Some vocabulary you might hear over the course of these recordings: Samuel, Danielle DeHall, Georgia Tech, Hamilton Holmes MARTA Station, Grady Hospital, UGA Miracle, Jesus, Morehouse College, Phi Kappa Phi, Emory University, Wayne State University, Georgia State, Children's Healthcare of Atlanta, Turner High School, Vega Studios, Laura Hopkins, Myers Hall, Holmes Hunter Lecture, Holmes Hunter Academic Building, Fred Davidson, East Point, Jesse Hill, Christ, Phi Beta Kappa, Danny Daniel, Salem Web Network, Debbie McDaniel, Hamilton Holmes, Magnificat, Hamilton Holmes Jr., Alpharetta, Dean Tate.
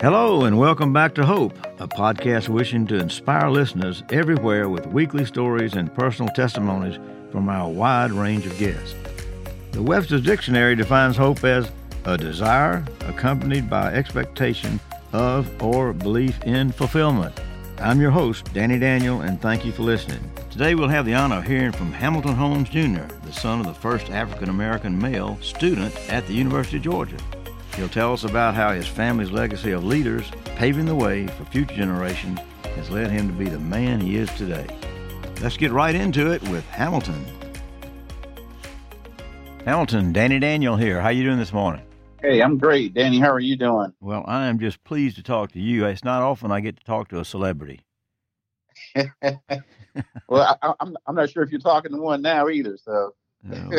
Hello and welcome back to Hope, a podcast wishing to inspire listeners everywhere with weekly stories and personal testimonies from our wide range of guests. The Webster's Dictionary defines hope as a desire accompanied by expectation of or belief in fulfillment. I'm your host, Danny Daniel, and thank you for listening. Today we'll have the honor of hearing from Hamilton Holmes Jr., the son of the first African-American male student at the University of Georgia. He'll tell us about how his family's legacy of leaders, paving the way for future generations, has led him to be the man he is today. Let's get right into it with Hamilton. Hamilton, Danny Daniel here. How you doing this morning? Hey, I'm great, Danny. How are you doing? Well, I am just pleased to talk to you. It's not often I get to talk to a celebrity. Well, I'm not sure if you're talking to one now either, so. No.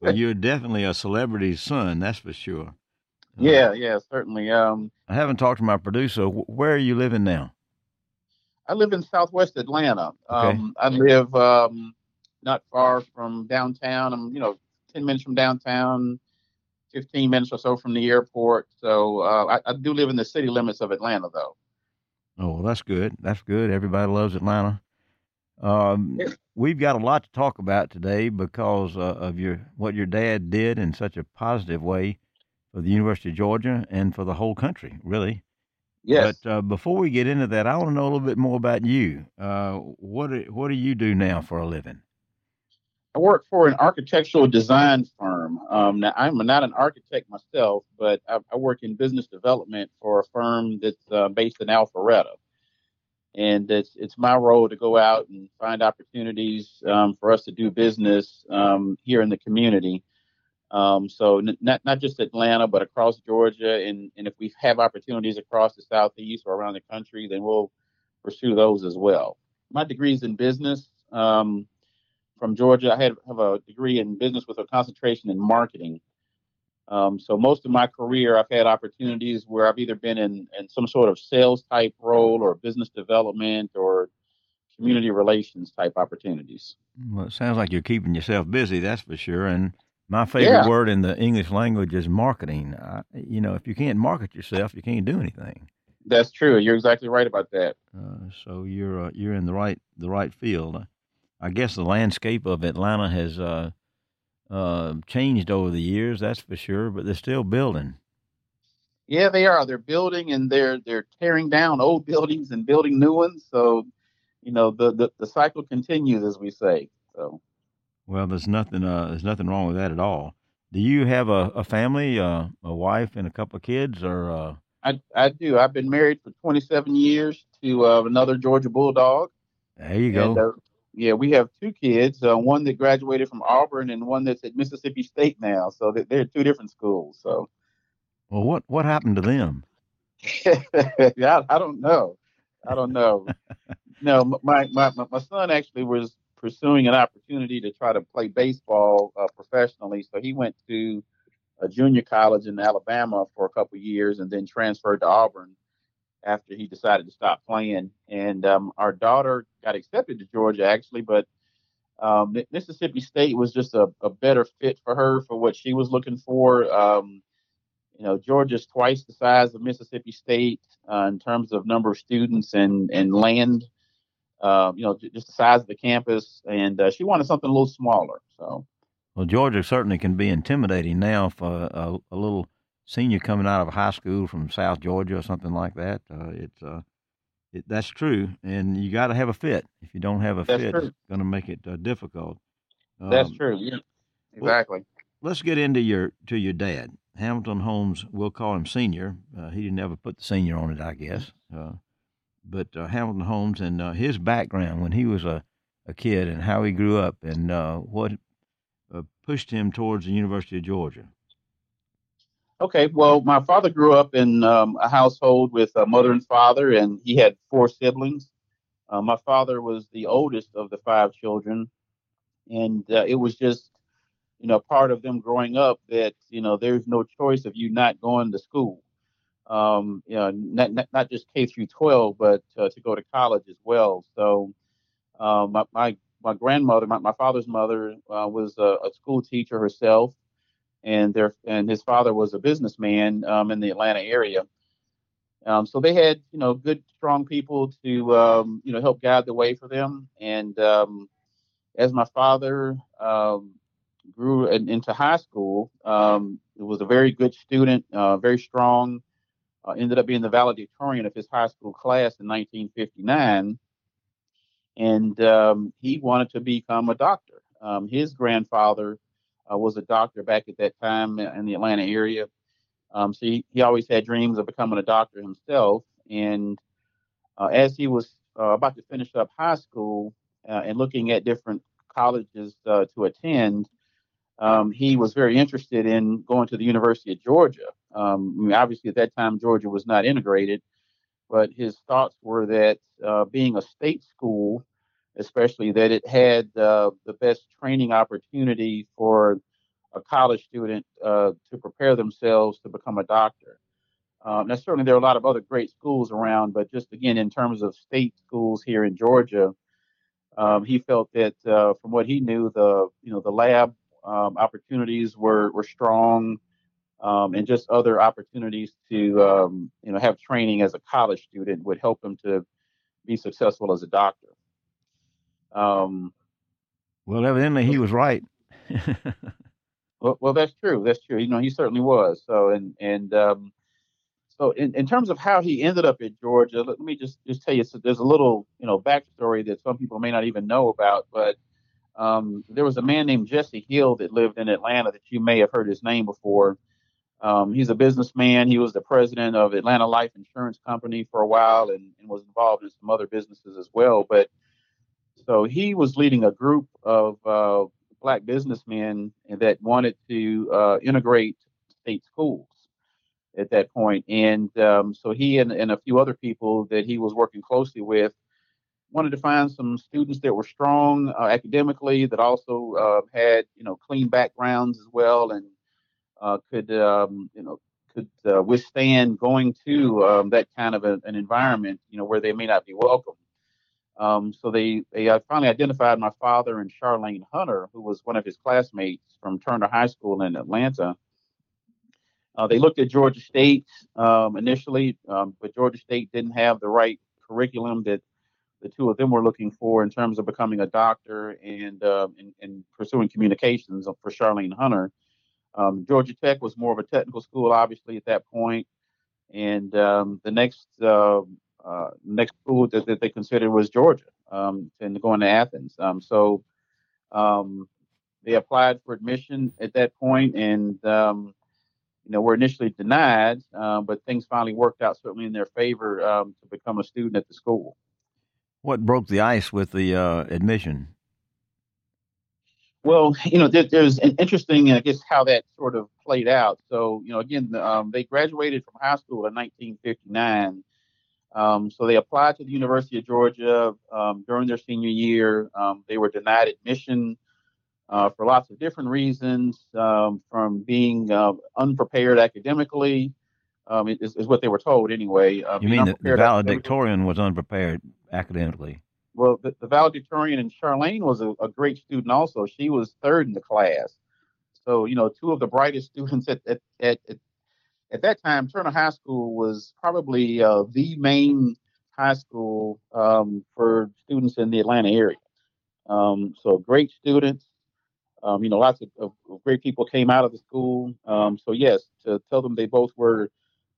Well, you're definitely a celebrity's son, that's for sure. Yeah, certainly. I haven't talked to my producer. Where are you living now? I live in Southwest Atlanta. Okay. I live not far from downtown. I'm, 10 minutes from downtown, 15 minutes or so from the airport. So I do live in the city limits of Atlanta, though. Oh, well, that's good. That's good. Everybody loves Atlanta. We've got a lot to talk about today because of what your dad did in such a positive way for the University of Georgia and for the whole country, really. Yes. But before we get into that, I want to know a little bit more about you. What do you do now for a living? I work for an architectural design firm. Now, I'm not an architect myself, but I work in business development for a firm that's based in Alpharetta. And it's my role to go out and find opportunities for us to do business here in the community. So not just Atlanta, but across Georgia. And if we have opportunities across the Southeast or around the country, then we'll pursue those as well. My degree's in business. From Georgia, I have a degree in business with a concentration in marketing. So most of my career, I've had opportunities where I've either been in some sort of sales type role or business development or community relations type opportunities. Well, it sounds like you're keeping yourself busy, that's for sure. And my favorite word in the English language is marketing. If you can't market yourself, you can't do anything. That's true. You're exactly right about that. So you're in the right field. I guess the landscape of Atlanta has changed over the years, that's for sure, but they're still building. Yeah, they are. They're building and they're tearing down old buildings and building new ones. So, the cycle continues, as we say. So, well, there's nothing wrong with that at all. Do you have a family, a wife and a couple of kids? Or I do. I've been married for 27 years to another Georgia Bulldog. There you go. And, yeah, we have two kids, one that graduated from Auburn and one that's at Mississippi State now. So they're two different schools. So, well, what happened to them? I don't know. No, my son actually was pursuing an opportunity to try to play baseball professionally. So he went to a junior college in Alabama for a couple of years and then transferred to Auburn after he decided to stop playing. And our daughter got accepted to Georgia, actually, but Mississippi State was just a better fit for her for what she was looking for. Georgia's twice the size of Mississippi State in terms of number of students and land, just the size of the campus. And she wanted something a little smaller. So, well, Georgia certainly can be intimidating now for a little senior coming out of high school from South Georgia or something like that. That's true. And you got to have a fit. If you don't have a fit, it's going to make it difficult. That's true. Yeah, exactly. Well, let's get into your dad, Hamilton Holmes. We'll call him Senior. He didn't ever put the senior on it, I guess. But Hamilton Holmes and his background when he was a kid and how he grew up and what pushed him towards the University of Georgia. Okay, well, my father grew up in a household with a mother and father, and he had four siblings. My father was the oldest of the five children, and it was just, part of them growing up that, there's no choice of you not going to school, not just K through 12, but to go to college as well. So my grandmother, my father's mother, was a school teacher herself. And his father was a businessman in the Atlanta area. So they had, good, strong people to, help guide the way for them. And as my father grew into high school, he was a very good student, very strong, ended up being the valedictorian of his high school class in 1959. And he wanted to become a doctor. His grandfather was a doctor back at that time in the Atlanta area. So he always had dreams of becoming a doctor himself. And as he was about to finish up high school and looking at different colleges to attend, he was very interested in going to the University of Georgia. Obviously, at that time, Georgia was not integrated, but his thoughts were that being a state school, especially, that it had the best training opportunity for a college student to prepare themselves to become a doctor. Now, certainly there are a lot of other great schools around, but just again, in terms of state schools here in Georgia, he felt that from what he knew, the lab opportunities were strong, and just other opportunities to, have training as a college student would help him to be successful as a doctor. Well, evidently he was right. Well, that's true. That's true. He certainly was. So, so in terms of how he ended up at Georgia, let me just tell you, so there's a little, backstory that some people may not even know about, but there was a man named Jesse Hill that lived in Atlanta that you may have heard his name before. He's a businessman. He was the president of Atlanta Life Insurance Company for a while and was involved in some other businesses as well. But so he was leading a group of Black businessmen that wanted to integrate state schools at that point. And so he and a few other people that he was working closely with wanted to find some students that were strong academically, that also had, clean backgrounds as well, and could withstand going to that kind of an environment, where they may not be welcome. So they finally identified my father and Charlayne Hunter, who was one of his classmates from Turner High School in Atlanta. They looked at Georgia State initially, but Georgia State didn't have the right curriculum that the two of them were looking for in terms of becoming a doctor and pursuing communications for Charlayne Hunter. Georgia Tech was more of a technical school, obviously, at that point. And the next school that they considered was Georgia, and going to Athens. So they applied for admission at that point and, were initially denied, but things finally worked out certainly in their favor to become a student at the school. What broke the ice with the admission? Well, there's an interesting, I guess, how that sort of played out. So, again, they graduated from high school in 1959. So they applied to the University of Georgia during their senior year. They were denied admission for lots of different reasons, from being unprepared academically, is what they were told anyway. You mean the valedictorian was unprepared academically? Well, the valedictorian, and Charlayne was a great student also. She was third in the class. So, two of the brightest students at that time, Turner High School was probably the main high school for students in the Atlanta area. So great students, lots of great people came out of the school. So yes, to tell them they both were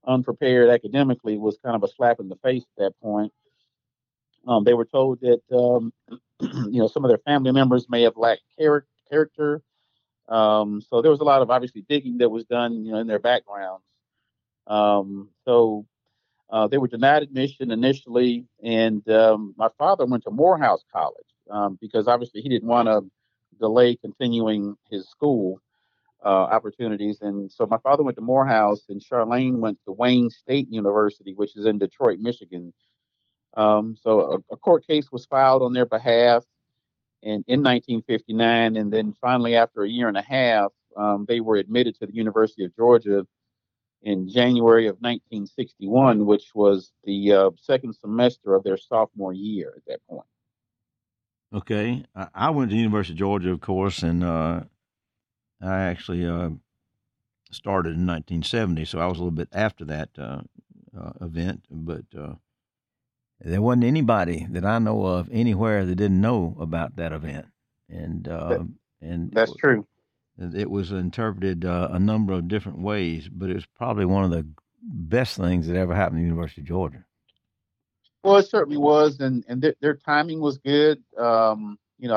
unprepared academically was kind of a slap in the face at that point. They were told that, some of their family members may have lacked character. So there was a lot of obviously digging that was done, in their backgrounds. So they were denied admission initially, and my father went to Morehouse College because obviously he didn't want to delay continuing his school opportunities. And so my father went to Morehouse, and Charlayne went to Wayne State University, which is in Detroit, Michigan. So a court case was filed on their behalf. And in 1959, and then finally after a year and a half, they were admitted to the University of Georgia in January of 1961, which was the second semester of their sophomore year at that point. Okay. I went to the University of Georgia, of course, and I actually started in 1970, so I was a little bit after that event, but there wasn't anybody that I know of anywhere that didn't know about that event. And that's true. It was interpreted a number of different ways, but it was probably one of the best things that ever happened to the University of Georgia. Well, it certainly was, and their timing was good. I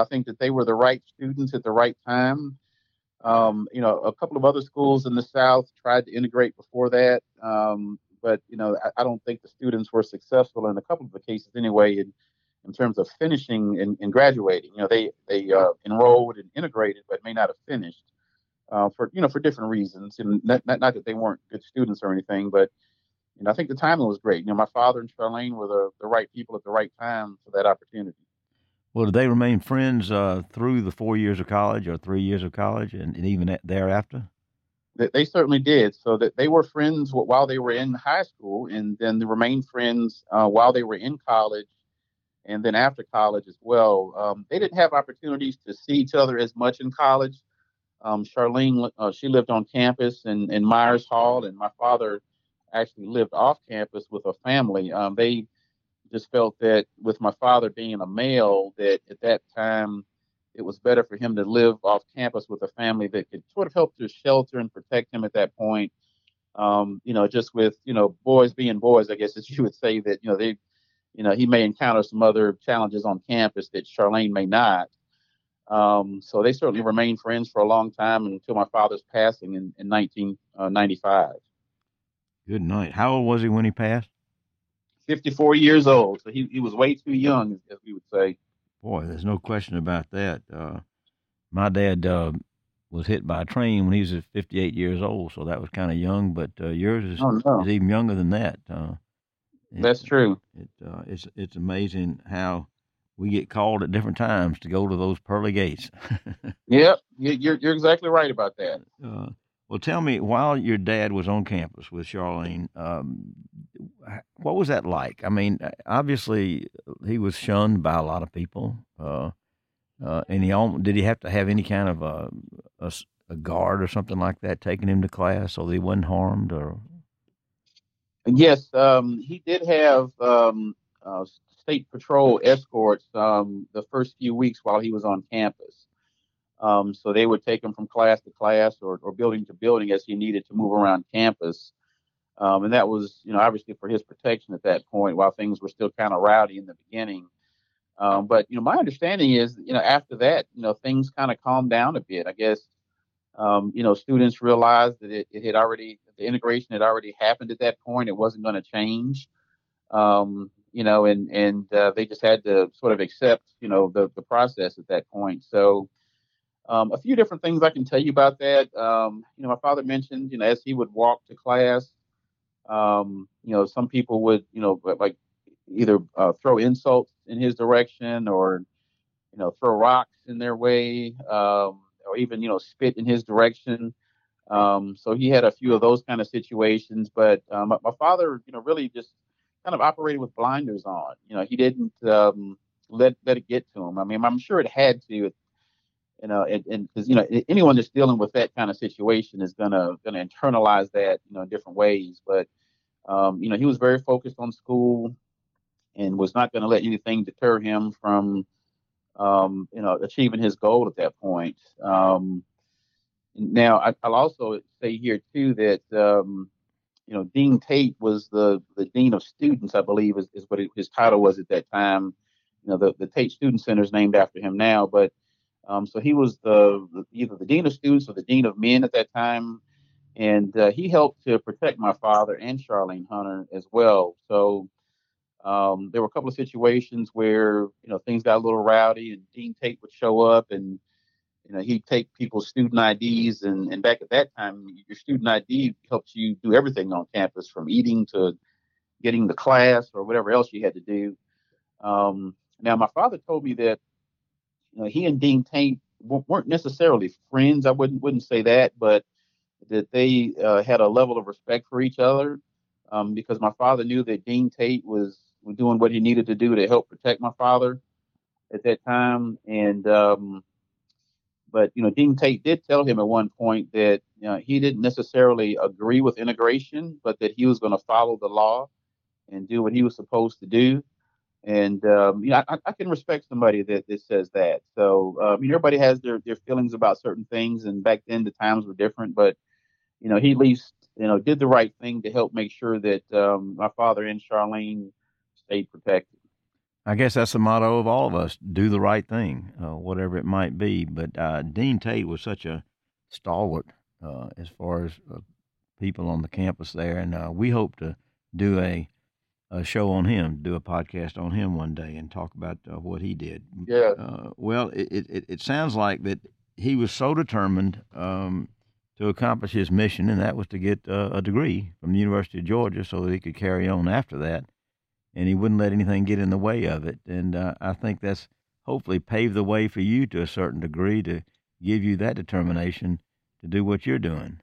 think that they were the right students at the right time. A couple of other schools in the South tried to integrate before that, but I don't think the students were successful in a couple of the cases anyway in terms of finishing and graduating. They enrolled and integrated, but may not have finished for different reasons, and not that they weren't good students or anything, but I think the timing was great. My father and Charlayne were the right people at the right time for that opportunity. Well, did they remain friends through the 4 years of college or 3 years of college and even thereafter? They certainly did. So that they were friends while they were in high school, and then they remained friends while they were in college and then after college as well. They didn't have opportunities to see each other as much in college. Charlayne, she lived on campus in Myers Hall, and my father actually lived off campus with a family. They just felt that with my father being a male, that at that time it was better for him to live off campus with a family that could sort of help to shelter and protect him at that point. Just with, boys being boys, I guess, as you would say, that, he may encounter some other challenges on campus that Charlayne may not. So they certainly remained friends for a long time until my father's passing in 1995. Good night. How old was he when he passed? 54 years old, so he was way too young, as we would say. Boy, there's no question about that. My dad was hit by a train when he was 58 years old, so that was kind of young, but yours is even younger than that. That's true. It's amazing how we get called at different times to go to those pearly gates. Yep, you're exactly right about that. Well, tell me, while your dad was on campus with Charlayne, what was that like? I mean, obviously he was shunned by a lot of people, and did he have to have any kind of a guard or something like that taking him to class so that he wasn't harmed? Or yes, he did have state patrol escorts the first few weeks while he was on campus. So they would take him from class to class or building to building as he needed to move around campus. And that was, obviously for his protection at that point while things were still kind of rowdy in the beginning. But my understanding is, after that, things kind of calmed down a bit. I guess, students realized that the integration had already happened at that point. It wasn't going to change, and they just had to sort of accept, the process at that point. So. A few different things I can tell you about that. My father mentioned, as he would walk to class, some people would, like either throw insults in his direction or, throw rocks in their way or even, spit in his direction. So he had a few of those kind of situations. But my father, really just kind of operated with blinders on. He didn't let it get to him. I mean, I'm sure it had to because anyone that's dealing with that kind of situation is gonna internalize that in different ways. But he was very focused on school and was not going to let anything deter him from achieving his goal at that point. Now I'll also say here too that Dean Tate was the dean of students, I believe is what his title was at that time. The Tate Student Center is named after him now, but. So he was either the dean of students or the dean of men at that time, and he helped to protect my father and Charlayne Hunter as well. So there were a couple of situations where things got a little rowdy, and Dean Tate would show up, and he'd take people's student IDs, and back at that time, your student ID helped you do everything on campus, from eating to getting to class or whatever else you had to do. Now, my father told me that. He and Dean Tate weren't necessarily friends. I wouldn't say that, but that they had a level of respect for each other because my father knew that Dean Tate was doing what he needed to do to help protect my father at that time. And But, you know, Dean Tate did tell him at one point that, you know, he didn't necessarily agree with integration, but that he was going to follow the law and do what he was supposed to do. And, you know, I can respect somebody that says that. So, you know, everybody has their feelings about certain things. And back then the times were different. But, you know, he at least, you know, did the right thing to help make sure that my father and Charlayne stayed protected. I guess that's the motto of all of us, do the right thing, whatever it might be. But Dean Tate was such a stalwart as far as people on the campus there. And we hope to do a show on him, do a podcast on him one day and talk about what he did. Yeah. Well, it sounds like that he was so determined to accomplish his mission, and that was to get a degree from the University of Georgia so that he could carry on after that. And he wouldn't let anything get in the way of it. And I think that's hopefully paved the way for you to a certain degree to give you that determination to do what you're doing.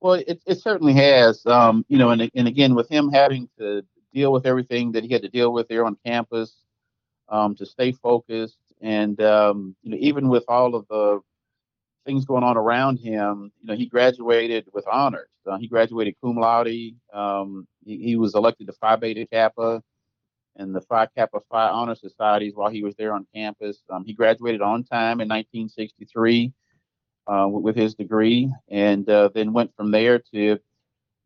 Well, it certainly has, you know, and again, with him having to deal with everything that he had to deal with there on campus, to stay focused. And, you know, even with all of the things going on around him, you know, he graduated with honors. He graduated cum laude. He was elected to Phi Beta Kappa and the Phi Kappa Phi Honor Societies while he was there on campus. He graduated on time in 1963 with his degree, and then went from there to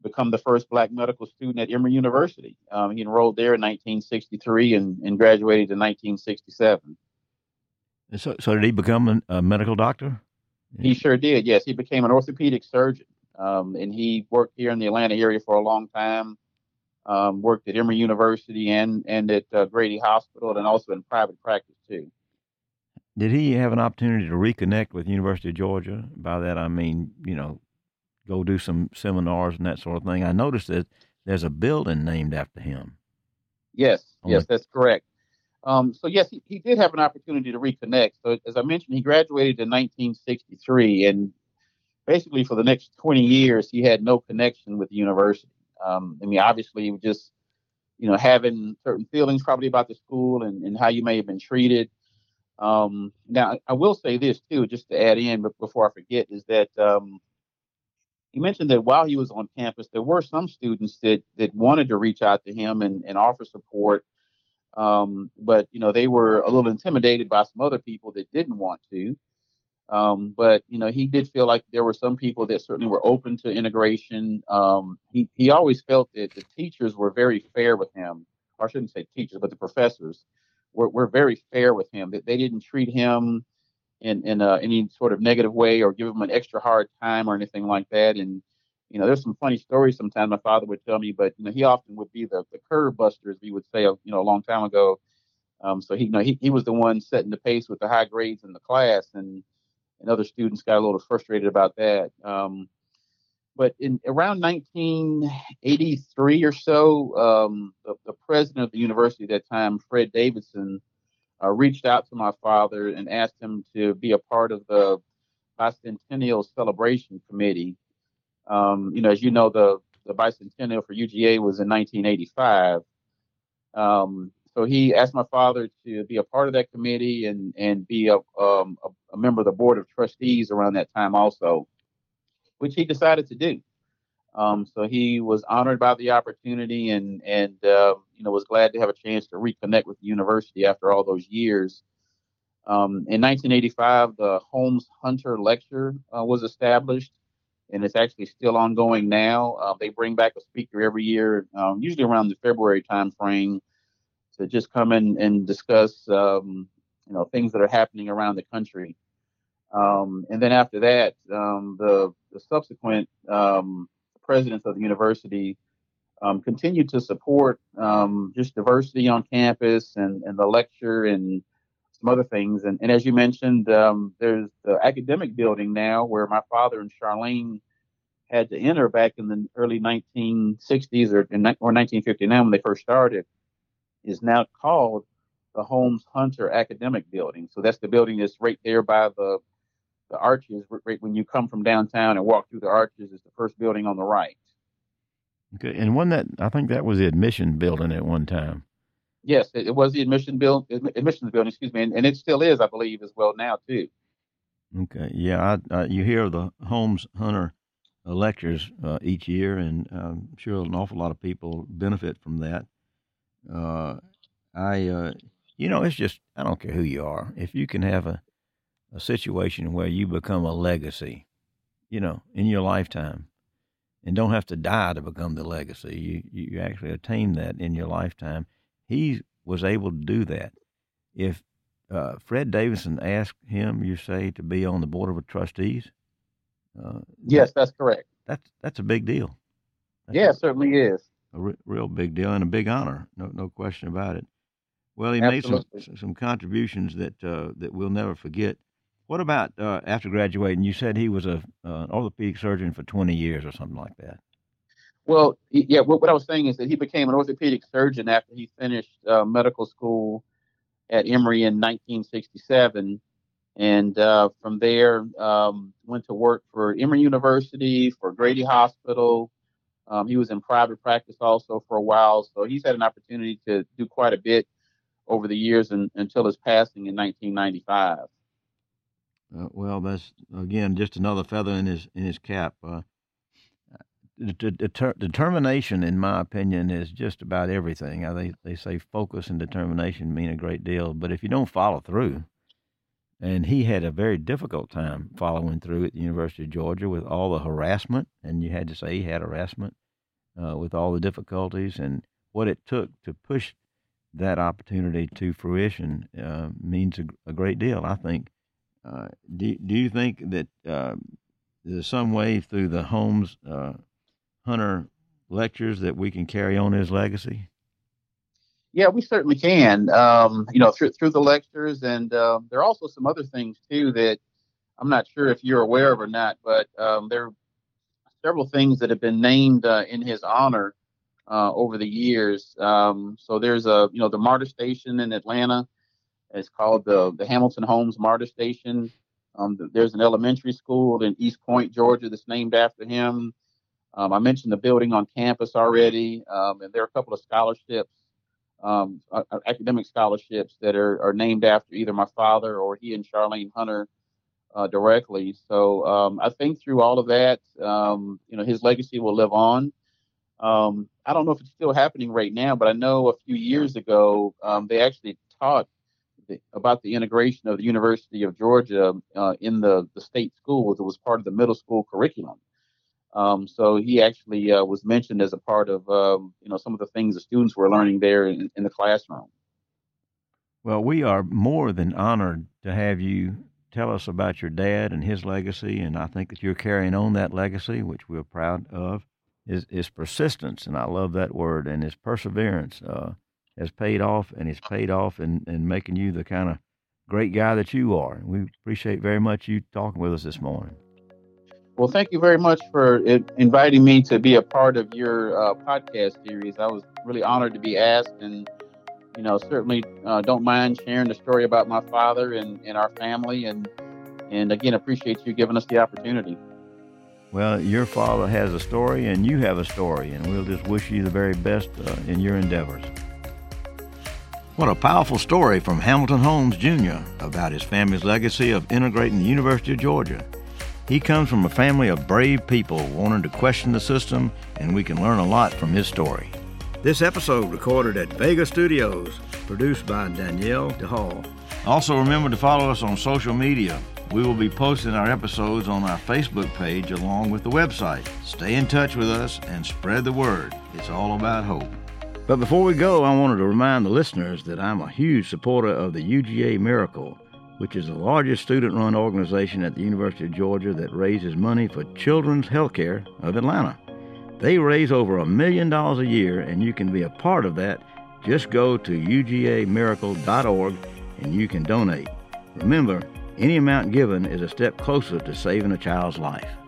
become the first black medical student at Emory University. He enrolled there in 1963 and graduated in 1967. So did he become a medical doctor? He sure did. Yes, he became an orthopedic surgeon, and he worked here in the Atlanta area for a long time. Worked at Emory University and at Grady Hospital, and also in private practice too. Did he have an opportunity to reconnect with University of Georgia? By that I mean, you know, go do some seminars and that sort of thing. I noticed that there's a building named after him. Yes, that's correct. So, yes, he did have an opportunity to reconnect. So, as I mentioned, he graduated in 1963, and basically for the next 20 years, he had no connection with the university. I mean, obviously, just, you know, having certain feelings probably about the school and how you may have been treated. Now, I will say this, too, just to add in, but before I forget, is that he mentioned that while he was on campus, there were some students that wanted to reach out to him and offer support. But, you know, they were a little intimidated by some other people that didn't want to. But, you know, he did feel like there were some people that certainly were open to integration. He always felt that the teachers were very fair with him. Or I shouldn't say teachers, but the professors were very fair with him, that they didn't treat him in any sort of negative way or give him an extra hard time or anything like that. And, you know, there's some funny stories sometimes my father would tell me, but, you know, he often would be the curb buster, as we would say, you know, a long time ago. So, he, you know, he was the one setting the pace with the high grades in the class, and other students got a little frustrated about that. But in around 1983 or so, the president of the university at that time, Fred Davidson, reached out to my father and asked him to be a part of the Bicentennial Celebration Committee. You know, as you know, the bicentennial for UGA was in 1985. So he asked my father to be a part of that committee and be a member of the board of trustees around that time also, which he decided to do. So he was honored by the opportunity and you know, was glad to have a chance to reconnect with the university after all those years. In 1985, the Holmes Hunter Lecture was established. And it's actually still ongoing now. They bring back a speaker every year, usually around the February timeframe, to just come in and discuss, you know, things that are happening around the country. And then after that, the subsequent presidents of the university continued to support just diversity on campus and the lecture and some other things. And as you mentioned, there's the academic building now where my father and Charlayne had to enter back in the early 1960s or 1959 when they first started, is now called the Holmes Hunter Academic Building. So that's the building that's right there by the arches. Right when you come from downtown and walk through the arches, is the first building on the right. Okay, and one that I think that was the admission building at one time. Yes, it was the admissions building, and it still is, I believe, as well now, too. Okay. Yeah, you hear the Holmes Hunter lectures each year, and I'm sure an awful lot of people benefit from that. It's just, I don't care who you are. If you can have a situation where you become a legacy, in your lifetime, and don't have to die to become the legacy, you actually attain that in your lifetime. He was able to do that. If Fred Davidson asked him, you say, to be on the board of trustees? Yes, that's correct. That's a big deal. It certainly is. A real big deal and a big honor, no question about it. Well, he made some contributions that we'll never forget. What about after graduating? You said he was an orthopedic surgeon for 20 years or something like that. Well, yeah, what I was saying is that he became an orthopedic surgeon after he finished medical school at Emory in 1967. And from there, went to work for Emory University, for Grady Hospital. He was in private practice also for a while. So he's had an opportunity to do quite a bit over the years until his passing in 1995. Well, that's, again, just another feather in his cap. Determination, in my opinion, is just about everything. They say focus and determination mean a great deal, but if you don't follow through, and he had a very difficult time following through at the University of Georgia with all the harassment, and you had to say he had harassment with all the difficulties and what it took to push that opportunity to fruition means a great deal, I think. Do you think that there's some way through the Holmes Hunter lectures that we can carry on his legacy? Yeah, we certainly can, through the lectures. And there are also some other things, too, that I'm not sure if you're aware of or not, but there are several things that have been named in his honor over the years. So there's the MARTA Station in Atlanta. It's called the Hamilton Holmes MARTA Station. There's an elementary school in East Point, Georgia, that's named after him. I mentioned the building on campus already. And there are a couple of scholarships, academic scholarships that are named after either my father or he and Charlayne Hunter directly. So I think through all of that, his legacy will live on. I don't know if it's still happening right now, but I know a few years ago they actually taught about the integration of the University of Georgia in the state schools. It was part of the middle school curriculum. So he actually was mentioned as a part of some of the things the students were learning there in the classroom. Well, we are more than honored to have you tell us about your dad and his legacy, and I think that you're carrying on that legacy, which we're proud of. His persistence, and I love that word, and his perseverance has paid off, and it's paid off in making you the kind of great guy that you are. We appreciate very much you talking with us this morning. Well, thank you very much for inviting me to be a part of your podcast series. I was really honored to be asked, and certainly don't mind sharing the story about my father and our family, and again, appreciate you giving us the opportunity. Well, your father has a story, and you have a story, and we'll just wish you the very best in your endeavors. What a powerful story from Hamilton Holmes, Jr. about his family's legacy of integrating the University of Georgia. He comes from a family of brave people wanting to question the system, and we can learn a lot from his story. This episode recorded at Vega Studios, produced by Danielle DeHall. Also remember to follow us on social media. We will be posting our episodes on our Facebook page along with the website. Stay in touch with us and spread the word. It's all about hope. But before we go, I wanted to remind the listeners that I'm a huge supporter of the UGA Miracle, which is the largest student-run organization at the University of Georgia that raises money for Children's Healthcare of Atlanta. They raise over $1 million a year, and you can be a part of that. Just go to ugamiracle.org and you can donate. Remember, any amount given is a step closer to saving a child's life.